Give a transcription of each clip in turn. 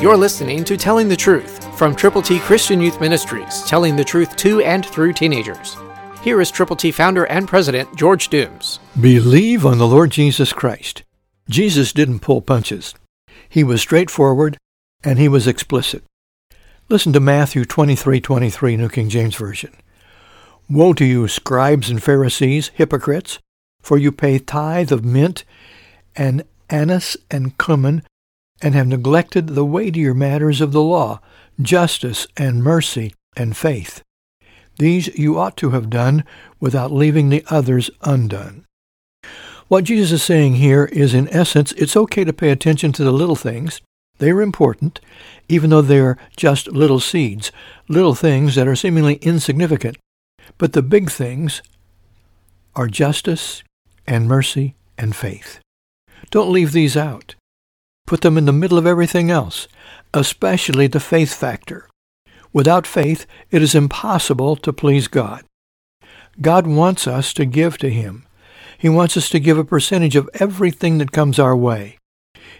You're listening to Telling the Truth from Triple T Christian Youth Ministries, telling the truth to and through teenagers. Here is Triple T founder and president, George Dooms. Believe on the Lord Jesus Christ. Jesus didn't pull punches. He was straightforward, and he was explicit. Listen to Matthew 23:23, New King James Version. Woe to you, scribes and Pharisees, hypocrites, for you pay tithe of mint and anise and cumin, and have neglected the weightier matters of the law, justice and mercy and faith. These you ought to have done without leaving the others undone. What Jesus is saying here is, in essence, it's okay to pay attention to the little things. They are important, even though they are just little seeds, little things that are seemingly insignificant. But the big things are justice and mercy and faith. Don't leave these out. Put them in the middle of everything else, especially the faith factor. Without faith, it is impossible to please God. God wants us to give to Him. He wants us to give a percentage of everything that comes our way.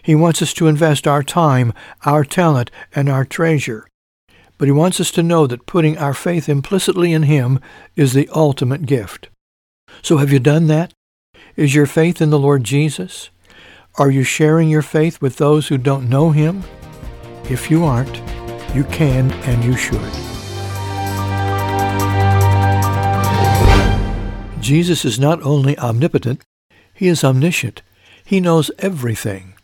He wants us to invest our time, our talent, and our treasure. But He wants us to know that putting our faith implicitly in Him is the ultimate gift. So have you done that? Is your faith in the Lord Jesus? Are you sharing your faith with those who don't know Him? If you aren't, you can and you should. Jesus is not only omnipotent, He is omniscient. He knows everything.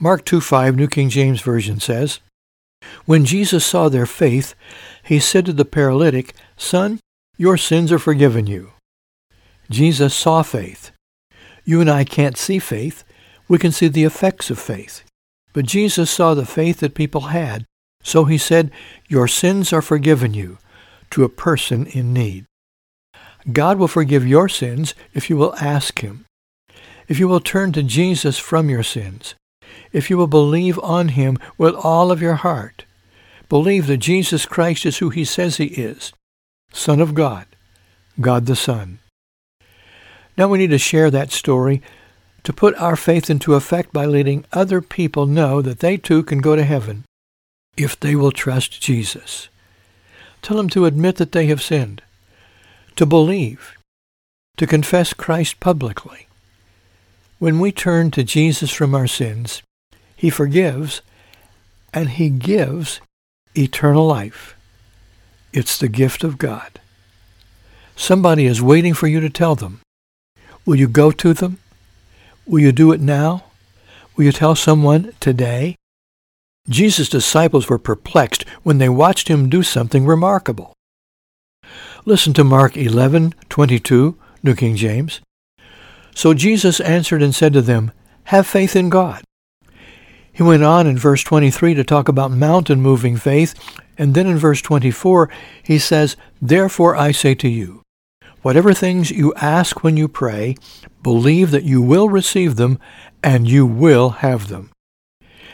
Mark 2:5, New King James Version says, When Jesus saw their faith, He said to the paralytic, Son, your sins are forgiven you. Jesus saw faith. You and I can't see faith. We can see the effects of faith. But Jesus saw the faith that people had, so He said, Your sins are forgiven you, to a person in need. God will forgive your sins if you will ask Him, if you will turn to Jesus from your sins, if you will believe on Him with all of your heart. Believe that Jesus Christ is who He says He is, Son of God, God the Son. Now we need to share that story to put our faith into effect by letting other people know that they too can go to heaven if they will trust Jesus. Tell them to admit that they have sinned, to believe, to confess Christ publicly. When we turn to Jesus from our sins, He forgives and He gives eternal life. It's the gift of God. Somebody is waiting for you to tell them. Will you go to them? Will you do it now? Will you tell someone today? Jesus' disciples were perplexed when they watched Him do something remarkable. Listen to Mark 11:22, New King James. So Jesus answered and said to them, Have faith in God. He went on in verse 23 to talk about mountain-moving faith, and then in verse 24 He says, Therefore I say to you, whatever things you ask when you pray, believe that you will receive them, and you will have them.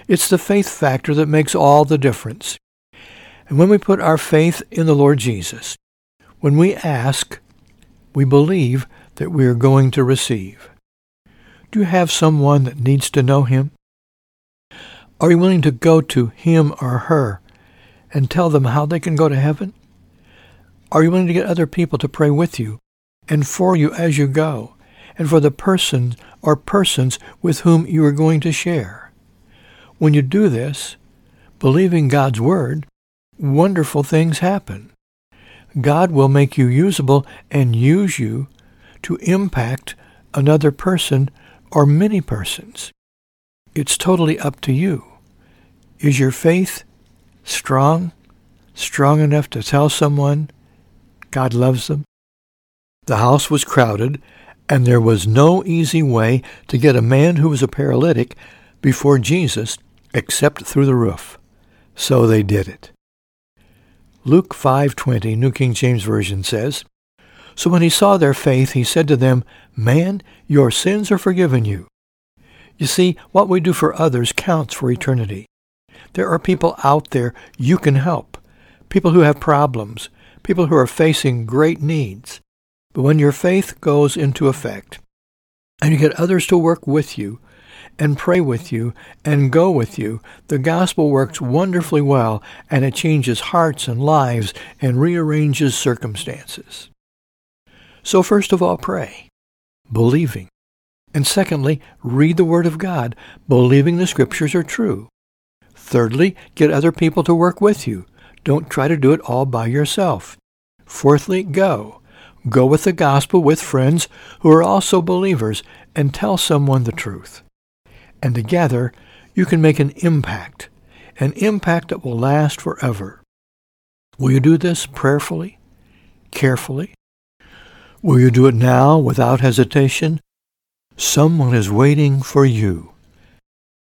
It's the faith factor that makes all the difference. And when we put our faith in the Lord Jesus, when we ask, we believe that we are going to receive. Do you have someone that needs to know Him? Are you willing to go to him or her and tell them how they can go to heaven? Are you willing to get other people to pray with you and for you as you go, and for the person or persons with whom you are going to share? When you do this, believing God's Word, wonderful things happen. God will make you usable and use you to impact another person or many persons. It's totally up to you. Is your faith strong? Strong enough to tell someone God loves them? The house was crowded, and there was no easy way to get a man who was a paralytic before Jesus except through the roof. So they did it. Luke 5:20, New King James Version says, So when He saw their faith, He said to them, Man, your sins are forgiven you. You see, what we do for others counts for eternity. There are people out there you can help, people who have problems, people who are facing great needs. But when your faith goes into effect, and you get others to work with you, and pray with you and go with you. The gospel works wonderfully well, and it changes hearts and lives and rearranges circumstances. So first of all, pray, believing. And secondly, read the Word of God, believing the Scriptures are true. Thirdly, get other people to work with you. Don't try to do it all by yourself. Fourthly, go. Go with the gospel with friends who are also believers and tell someone the truth. And together, you can make an impact that will last forever. Will you do this prayerfully, carefully? Will you do it now without hesitation? Someone is waiting for you.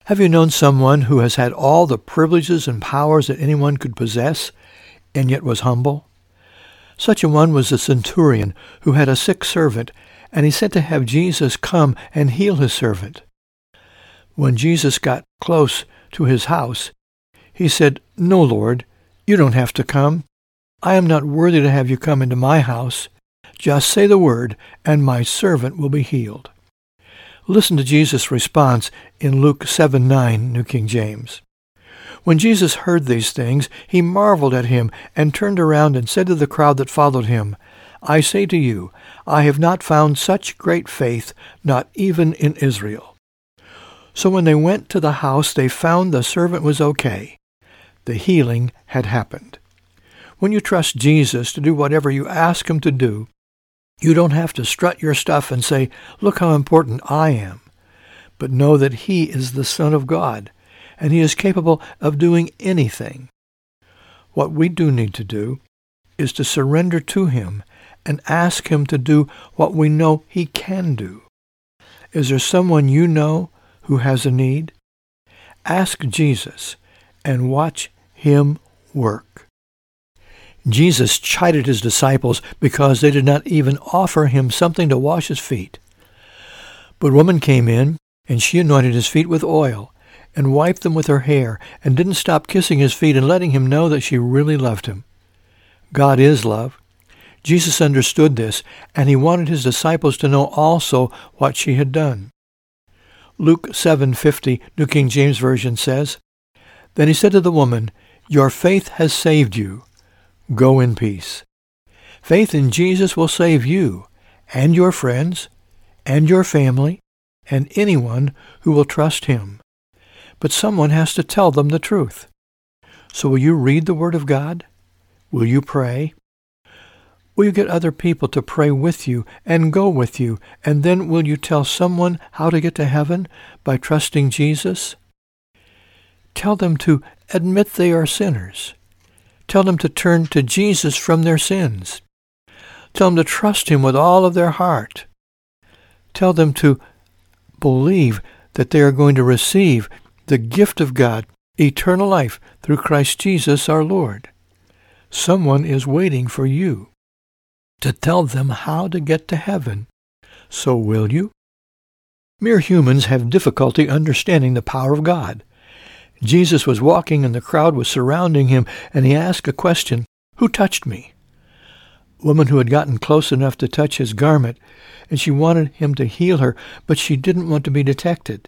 Have you known someone who has had all the privileges and powers that anyone could possess, and yet was humble? Such a one was a centurion who had a sick servant, and he said to have Jesus come and heal his servant. When Jesus got close to his house, he said, "No, Lord, you don't have to come. I am not worthy to have you come into my house. Just say the word, and my servant will be healed." Listen to Jesus' response in Luke 7:9, New King James. When Jesus heard these things, he marveled at him and turned around and said to the crowd that followed him, "I say to you, I have not found such great faith, not even in Israel." So when they went to the house, they found the servant was okay. The healing had happened. When you trust Jesus to do whatever you ask him to do, you don't have to strut your stuff and say, "Look how important I am." But know that he is the Son of God, and he is capable of doing anything. What we do need to do is to surrender to him and ask him to do what we know he can do. Is there someone you know who has a need? Ask Jesus and watch him work. Jesus chided his disciples because they did not even offer him something to wash his feet. But a woman came in, and she anointed his feet with oil, and wiped them with her hair, and didn't stop kissing his feet and letting him know that she really loved him. God is love. Jesus understood this, and he wanted his disciples to know also what she had done. Luke 7:50, New King James Version says, "Then he said to the woman, 'Your faith has saved you. Go in peace.'" Faith in Jesus will save you and your friends and your family and anyone who will trust him. But someone has to tell them the truth. So will you read the Word of God? Will you pray? Will you get other people to pray with you and go with you? And then will you tell someone how to get to heaven by trusting Jesus? Tell them to admit they are sinners. Tell them to turn to Jesus from their sins. Tell them to trust him with all of their heart. Tell them to believe that they are going to receive the gift of God, eternal life, through Christ Jesus our Lord. Someone is waiting for you to tell them how to get to heaven. So will you? Mere humans have difficulty understanding the power of God. Jesus was walking and the crowd was surrounding him, and he asked a question, "Who touched me?" A woman who had gotten close enough to touch his garment, and she wanted him to heal her, but she didn't want to be detected.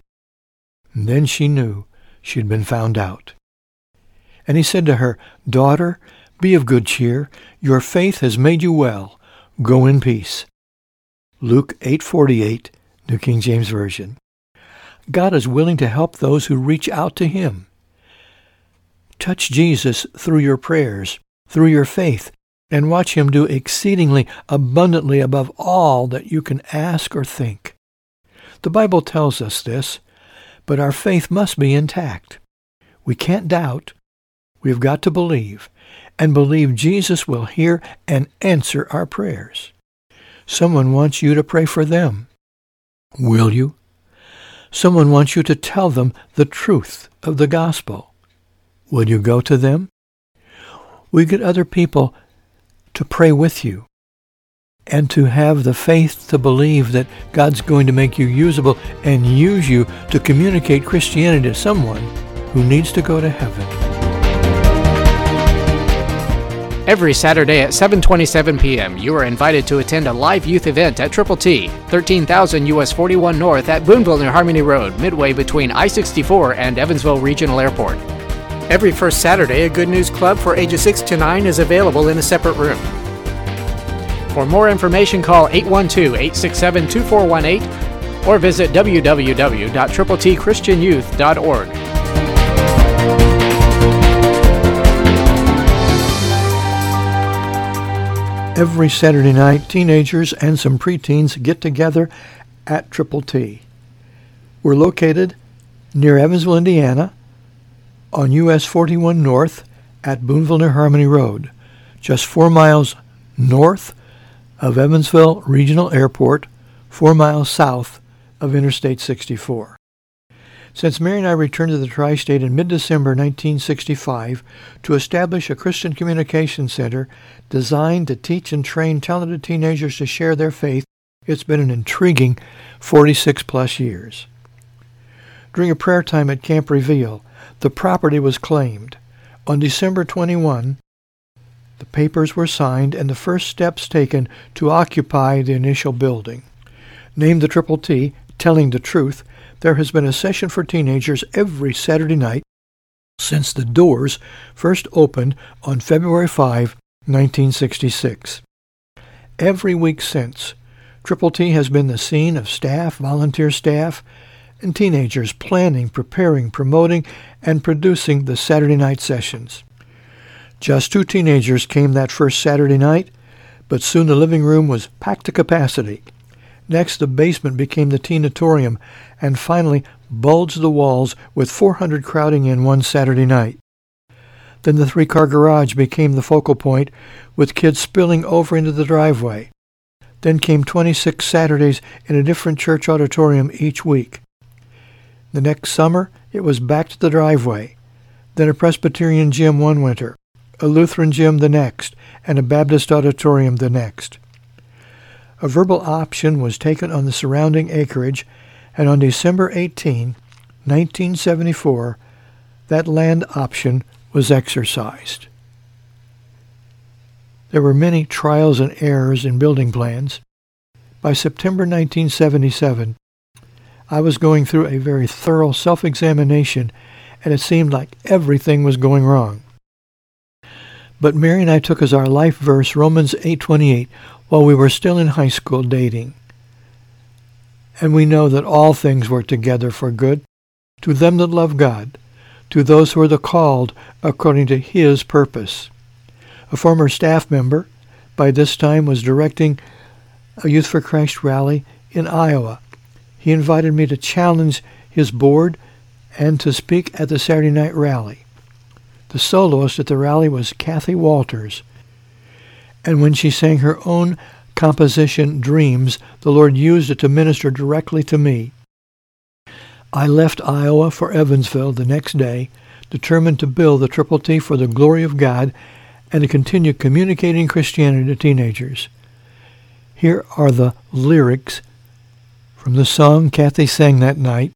And then she knew she had been found out. And he said to her, "Daughter, be of good cheer. Your faith has made you well. Go in peace." Luke 8:48, New King James Version. God is willing to help those who reach out to him. Touch Jesus through your prayers, through your faith, and watch him do exceedingly abundantly above all that you can ask or think. The Bible tells us this, but our faith must be intact. We can't doubt. We've got to believe, and believe Jesus will hear and answer our prayers. Someone wants you to pray for them. Will you? Someone wants you to tell them the truth of the gospel. Will you go to them? Will you get other people to pray with you and to have the faith to believe that God's going to make you usable and use you to communicate Christianity to someone who needs to go to heaven? Every Saturday at 7:27 p.m., you are invited to attend a live youth event at Triple T, 13,000 U.S. 41 North at Boonville and Harmony Road, midway between I-64 and Evansville Regional Airport. Every first Saturday, a Good News Club for ages 6 to 9 is available in a separate room. For more information, call 812-867-2418 or visit www.tripletchristianyouth.org. Every Saturday night, teenagers and some preteens get together at Triple T. We're located near Evansville, Indiana, on U.S. 41 North at Boonville near Harmony Road, just 4 miles north of Evansville Regional Airport, 4 miles south of Interstate 64. Since Mary and I returned to the Tri-State in mid-December 1965 to establish a Christian communication center designed to teach and train talented teenagers to share their faith, it's been an intriguing 46-plus years. During a prayer time at Camp Reveal, the property was claimed. On December 21, the papers were signed and the first steps taken to occupy the initial building. Named the Triple T, Telling the Truth, there has been a session for teenagers every Saturday night since the doors first opened on February 5, 1966. Every week since, Triple T has been the scene of staff, volunteer staff, and teenagers planning, preparing, promoting, and producing the Saturday night sessions. Just 2 teenagers came that first Saturday night, but soon the living room was packed to capacity. Next, the basement became the teenatorium, and finally bulged the walls with 400 crowding in one Saturday night. Then the 3-car garage became the focal point, with kids spilling over into the driveway. Then came 26 Saturdays in a different church auditorium each week. The next summer, it was back to the driveway. Then a Presbyterian gym one winter, a Lutheran gym the next, and a Baptist auditorium the next. A verbal option was taken on the surrounding acreage, and on December 18, 1974, that land option was exercised. There were many trials and errors in building plans. By September 1977, I was going through a very thorough self-examination, and it seemed like everything was going wrong. But Mary and I took as our life verse Romans 8:28 while we were still in high school dating. And we know that all things work together for good to them that love God, to those who are the called according to His purpose. A former staff member by this time was directing a Youth for Christ rally in Iowa. He invited me to challenge his board and to speak at the Saturday night rally. The soloist at the rally was Kathy Walters, and when she sang her own composition, Dreams, the Lord used it to minister directly to me. I left Iowa for Evansville the next day, determined to build the Triple T for the glory of God and to continue communicating Christianity to teenagers. Here are the lyrics from the song Kathy sang that night,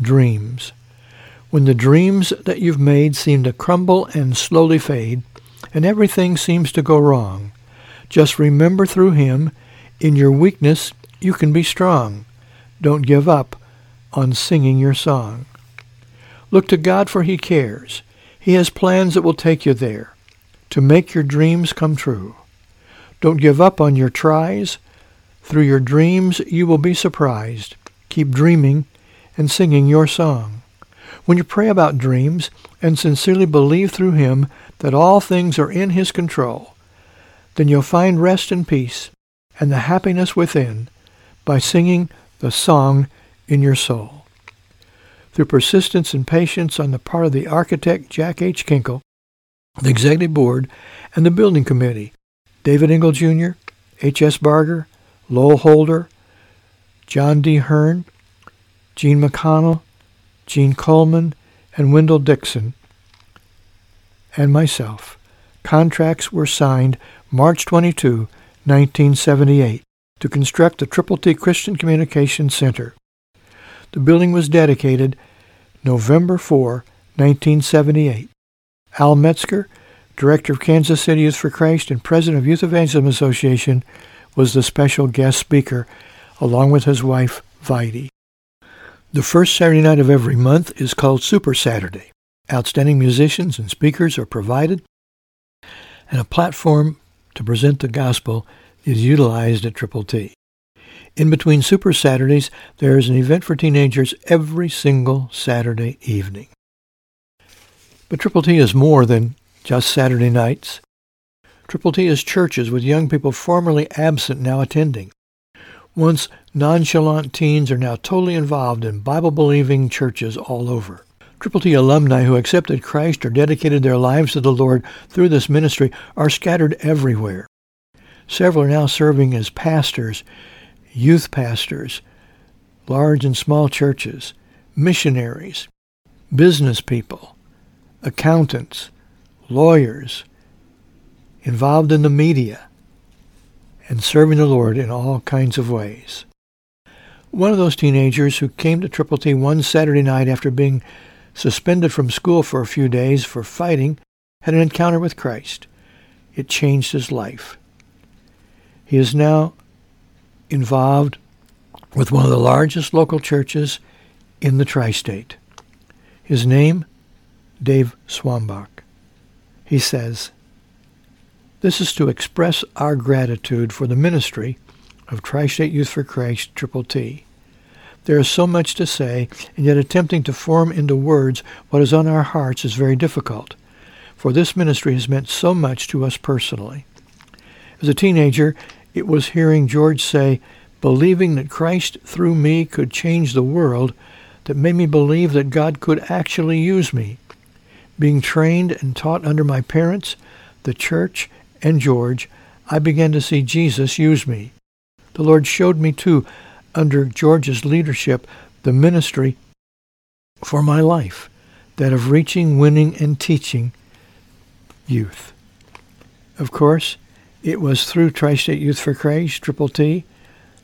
Dreams. When the dreams that you've made seem to crumble and slowly fade, and everything seems to go wrong, just remember through Him, in your weakness you can be strong. Don't give up on singing your song. Look to God, for He cares. He has plans that will take you there, to make your dreams come true. Don't give up on your tries. Through your dreams, you will be surprised. Keep dreaming and singing your song. When you pray about dreams and sincerely believe through Him that all things are in His control, then you'll find rest and peace and the happiness within by singing the song in your soul. Through persistence and patience on the part of the architect Jack H. Kinkle, the executive board, and the building committee, David Engel, Jr., H.S. Barger, Lowell Holder, John D. Hearn, Jean McConnell, Jean Coleman, and Wendell Dixon, and myself, contracts were signed March 22, 1978, to construct the Triple T Christian Communication Center. The building was dedicated November 4, 1978. Al Metzger, director of Kansas City Youth for Christ and president of Youth Evangelism Association, was the special guest speaker, along with his wife, Vidi. The first Saturday night of every month is called Super Saturday. Outstanding musicians and speakers are provided, and a platform to present the gospel is utilized at Triple T. In between Super Saturdays, there is an event for teenagers every single Saturday evening. But Triple T is more than just Saturday nights. Triple T is churches with young people formerly absent now attending. Once nonchalant teens are now totally involved in Bible-believing churches all over. Triple T alumni who accepted Christ or dedicated their lives to the Lord through this ministry are scattered everywhere. Several are now serving as pastors, youth pastors, large and small churches, missionaries, business people, accountants, lawyers, involved in the media, and serving the Lord in all kinds of ways. One of those teenagers who came to Triple T one Saturday night after being suspended from school for a few days for fighting had an encounter with Christ. It changed his life. He is now involved with one of the largest local churches in the tri-state. His name, Dave Swambach. He says, "This is to express our gratitude for the ministry of Tri-State Youth for Christ, Triple T. There is so much to say, and yet attempting to form into words what is on our hearts is very difficult, for this ministry has meant so much to us personally. As a teenager, it was hearing George say, 'Believing that Christ through me could change the world,' that made me believe that God could actually use me. Being trained and taught under my parents, the church, and George, I began to see Jesus use me. The Lord showed me, too, under George's leadership, the ministry for my life, that of reaching, winning, and teaching youth. Of course, it was through Tri-State Youth for Christ, Triple T,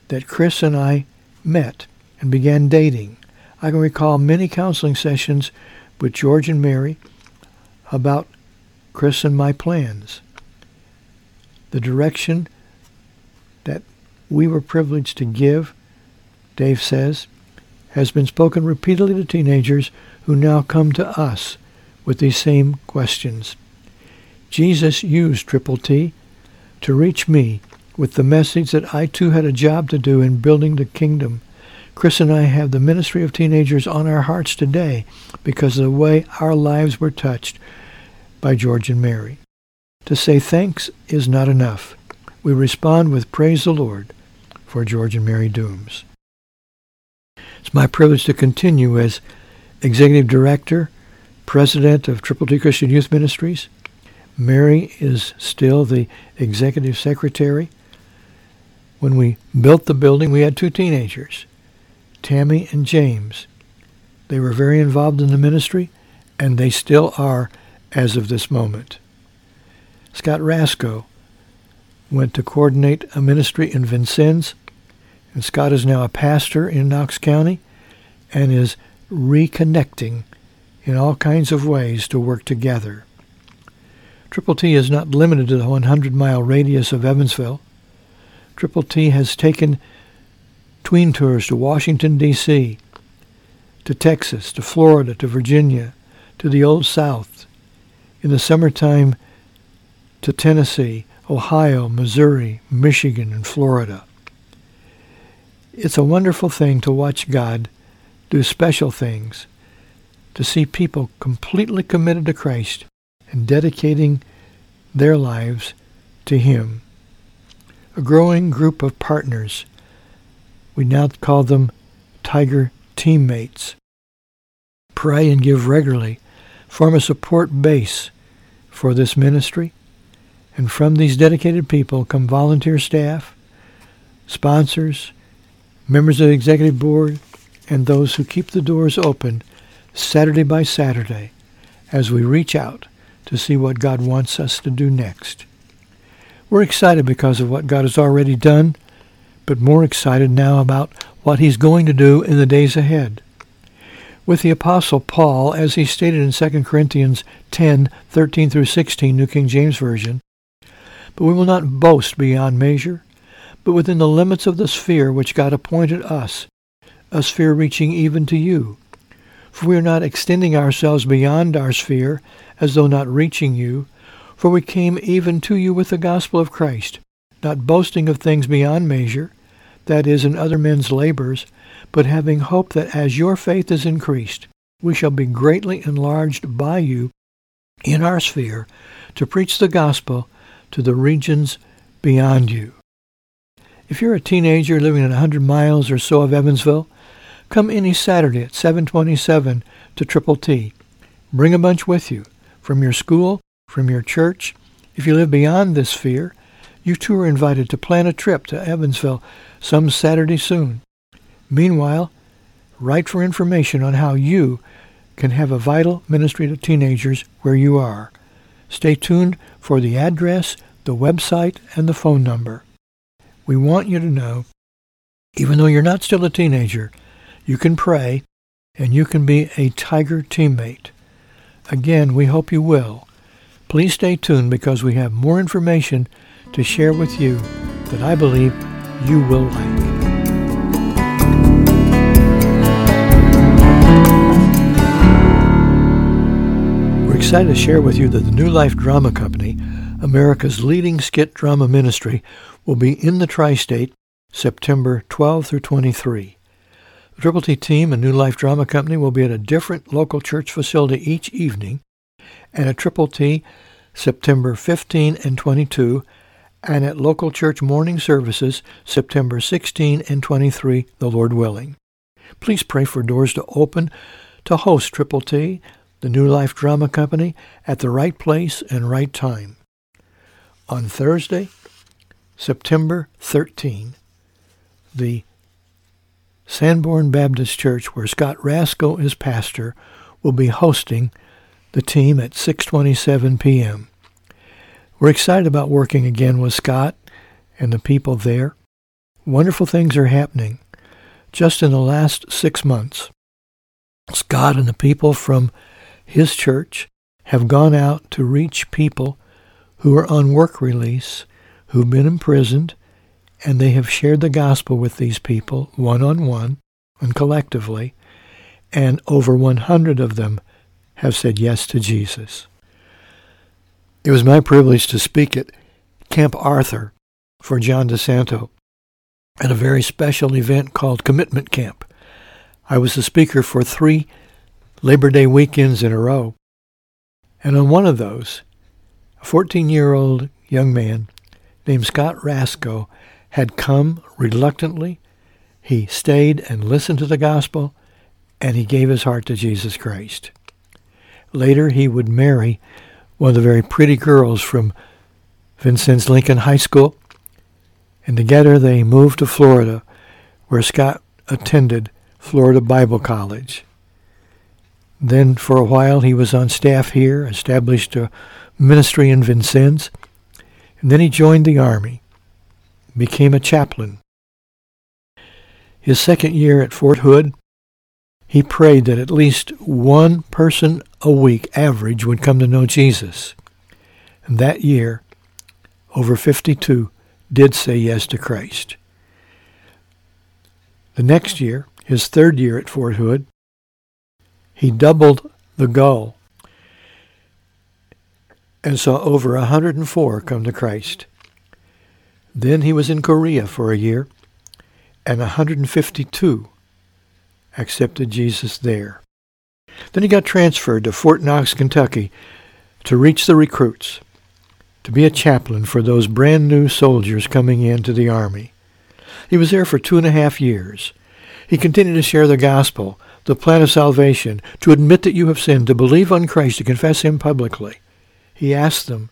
that Chris and I met and began dating. I can recall many counseling sessions with George and Mary about Chris and my plans, the direction that we were privileged to give," Dave says, "has been spoken repeatedly to teenagers who now come to us with these same questions. Jesus used Triple T to reach me with the message that I too had a job to do in building the kingdom. Chris and I have the ministry of teenagers on our hearts today because of the way our lives were touched by George and Mary. To say thanks is not enough. We respond with praise the Lord for George and Mary Dooms. It's my privilege to continue as executive director, president of Triple T Christian Youth Ministries. Mary is still the executive secretary. When we built the building, we had two teenagers, Tammy and James. They were very involved in the ministry, and they still are as of this moment. Scott Rasco went to coordinate a ministry in Vincennes, and Scott is now a pastor in Knox County and is reconnecting in all kinds of ways to work together. Triple T is not limited to the 100-mile radius of Evansville. Triple T has taken tween tours to Washington, D.C., to Texas, to Florida, to Virginia, to the Old South, in the summertime to Tennessee, Ohio, Missouri, Michigan, and Florida. It's a wonderful thing to watch God do special things, to see people completely committed to Christ and dedicating their lives to Him. A growing group of partners, we now call them Tiger teammates, pray and give regularly, form a support base for this ministry, and from these dedicated people come volunteer staff, sponsors, members of the executive board, and those who keep the doors open Saturday by Saturday as we reach out to see what God wants us to do next. We're excited because of what God has already done, but more excited now about what He's going to do in the days ahead. with the Apostle Paul, as he stated in 2 Corinthians 10:13 through 16, New King James Version, "But we will not boast beyond measure, but within the limits of the sphere which God appointed us, a sphere reaching even to you. For we are not extending ourselves beyond our sphere, as though not reaching you, for we came even to you with the gospel of Christ, not boasting of things beyond measure, that is, in other men's labors, but having hope that as your faith is increased, we shall be greatly enlarged by you in our sphere to preach the gospel to the regions beyond you." If you're a teenager living at 100 miles or so of Evansville, come any Saturday at 7:27 to Triple T. Bring a bunch with you, from your school, from your church. If you live beyond this sphere, you too are invited to plan a trip to Evansville some Saturday soon. Meanwhile, write for information on how you can have a vital ministry to teenagers where you are. Stay tuned for the address, the website, and the phone number. We want you to know, even though you're not still a teenager, you can pray and you can be a Tiger teammate. Again, we hope you will. Please stay tuned because we have more information to share with you that I believe you will like. We're excited to share with you that the New Life Drama Company, America's leading skit drama ministry, will be in the Tri-State September 12 through 23. The Triple T team and New Life Drama Company will be at a different local church facility each evening, and at Triple T September 15 and 22, and at local church morning services, September 16 and 23, the Lord willing. Please pray for doors to open to host Triple T, the New Life Drama Company, at the right place and right time. On Thursday, September 13, the Sanborn Baptist Church, where Scott Rasco is pastor, will be hosting the team at 6:27 p.m. We're excited about working again with Scott and the people there. Wonderful things are happening. Just in the last 6 months, Scott and the people from his church have gone out to reach people who are on work release, who've been imprisoned, and they have shared the gospel with these people one-on-one and collectively, and over 100 of them have said yes to Jesus. It was my privilege to speak at Camp Arthur for John DeSanto at a very special event called Commitment Camp. I was the speaker for 3 Labor Day weekends in a row, and on one of those, a 14-year-old young man named Scott Rasco had come reluctantly. He stayed and listened to the gospel, and he gave his heart to Jesus Christ. Later, he would marry one of the very pretty girls from Vincennes Lincoln High School, and together they moved to Florida, where Scott attended Florida Bible College. Then for a while he was on staff here, established a ministry in Vincennes, and then he joined the Army, became a chaplain. His second year at Fort Hood, he prayed that at least one person a week average would come to know Jesus. And that year, over 52 did say yes to Christ. The next year, his third year at Fort Hood, he doubled the goal and saw over 104 come to Christ. Then he was in Korea for a year, and 152 accepted Jesus there. Then he got transferred to Fort Knox, Kentucky, to reach the recruits, to be a chaplain for those brand new soldiers coming into the Army. He was there for 2.5 years. He continued to share the gospel, the plan of salvation, to admit that you have sinned, to believe on Christ, to confess him publicly. He asked them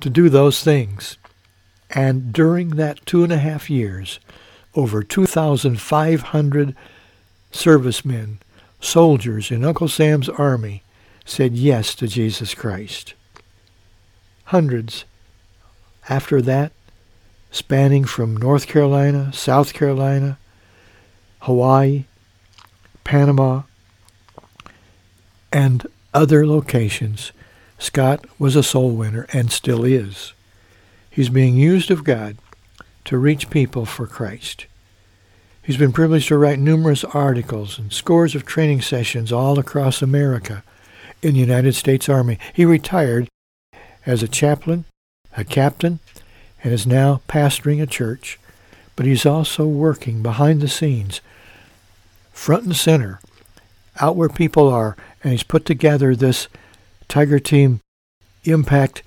to do those things. And during that 2.5 years, over 2,500 servicemen, soldiers in Uncle Sam's Army, said yes to Jesus Christ. Hundreds after that, spanning from North Carolina, South Carolina, Hawaii, Panama, and other locations, Scott was a soul winner and still is. He's being used of God to reach people for Christ. He's been privileged to write numerous articles and scores of training sessions all across America in the United States Army. He retired as a chaplain, a captain, and is now pastoring a church, but he's also working behind the scenes, front and center, out where people are, and he's put together this Tiger Team Impact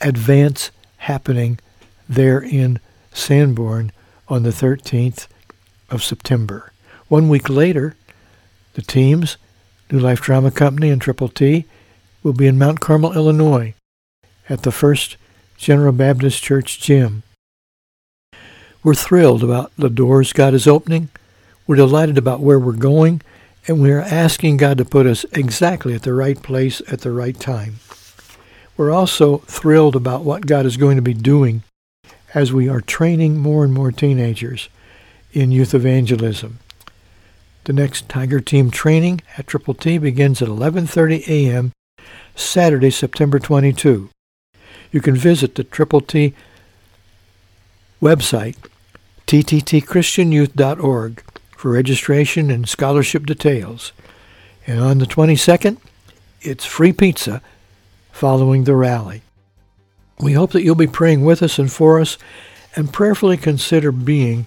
Advance happening there in Sanborn on the 13th of September. 1 week later, the teams, New Life Drama Company and Triple T, will be in Mount Carmel, Illinois, at the First General Baptist Church gym. We're thrilled about the doors God is opening. We're delighted about where we're going, and we're asking God to put us exactly at the right place at the right time. We're also thrilled about what God is going to be doing as we are training more and more teenagers in youth evangelism. The next Tiger Team training at Triple T begins at 11:30 a.m. Saturday, September 22. You can visit the Triple T website, tttchristianyouth.org, for registration and scholarship details. And on the 22nd, it's free pizza following the rally. We hope that you'll be praying with us and for us, and prayerfully consider being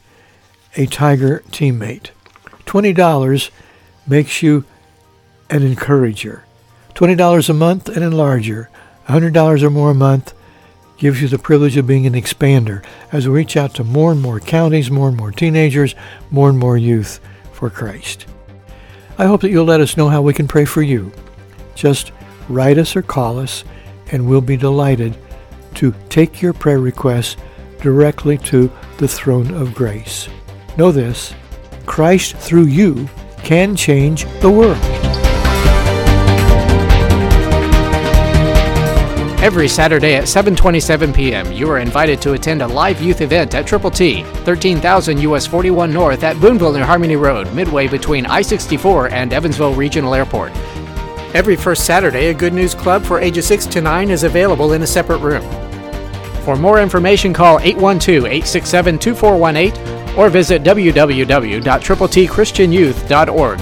a Tiger teammate. $20 makes you an encourager. $20 a month, an enlarger. $100 or more a month gives you the privilege of being an expander as we reach out to more and more counties, more and more teenagers, more and more youth for Christ. I hope that you'll let us know how we can pray for you. Just write us or call us, and we'll be delighted to take your prayer requests directly to the throne of grace. Know this, Christ through you can change the world. Every Saturday at 7:27 p.m., you are invited to attend a live youth event at Triple T, 13,000 U.S. 41 North at Boonville and Harmony Road, midway between I-64 and Evansville Regional Airport. Every first Saturday, a Good News Club for ages 6 to 9 is available in a separate room. For more information, call 812-867-2418 or visit www.tripletchristianyouth.org.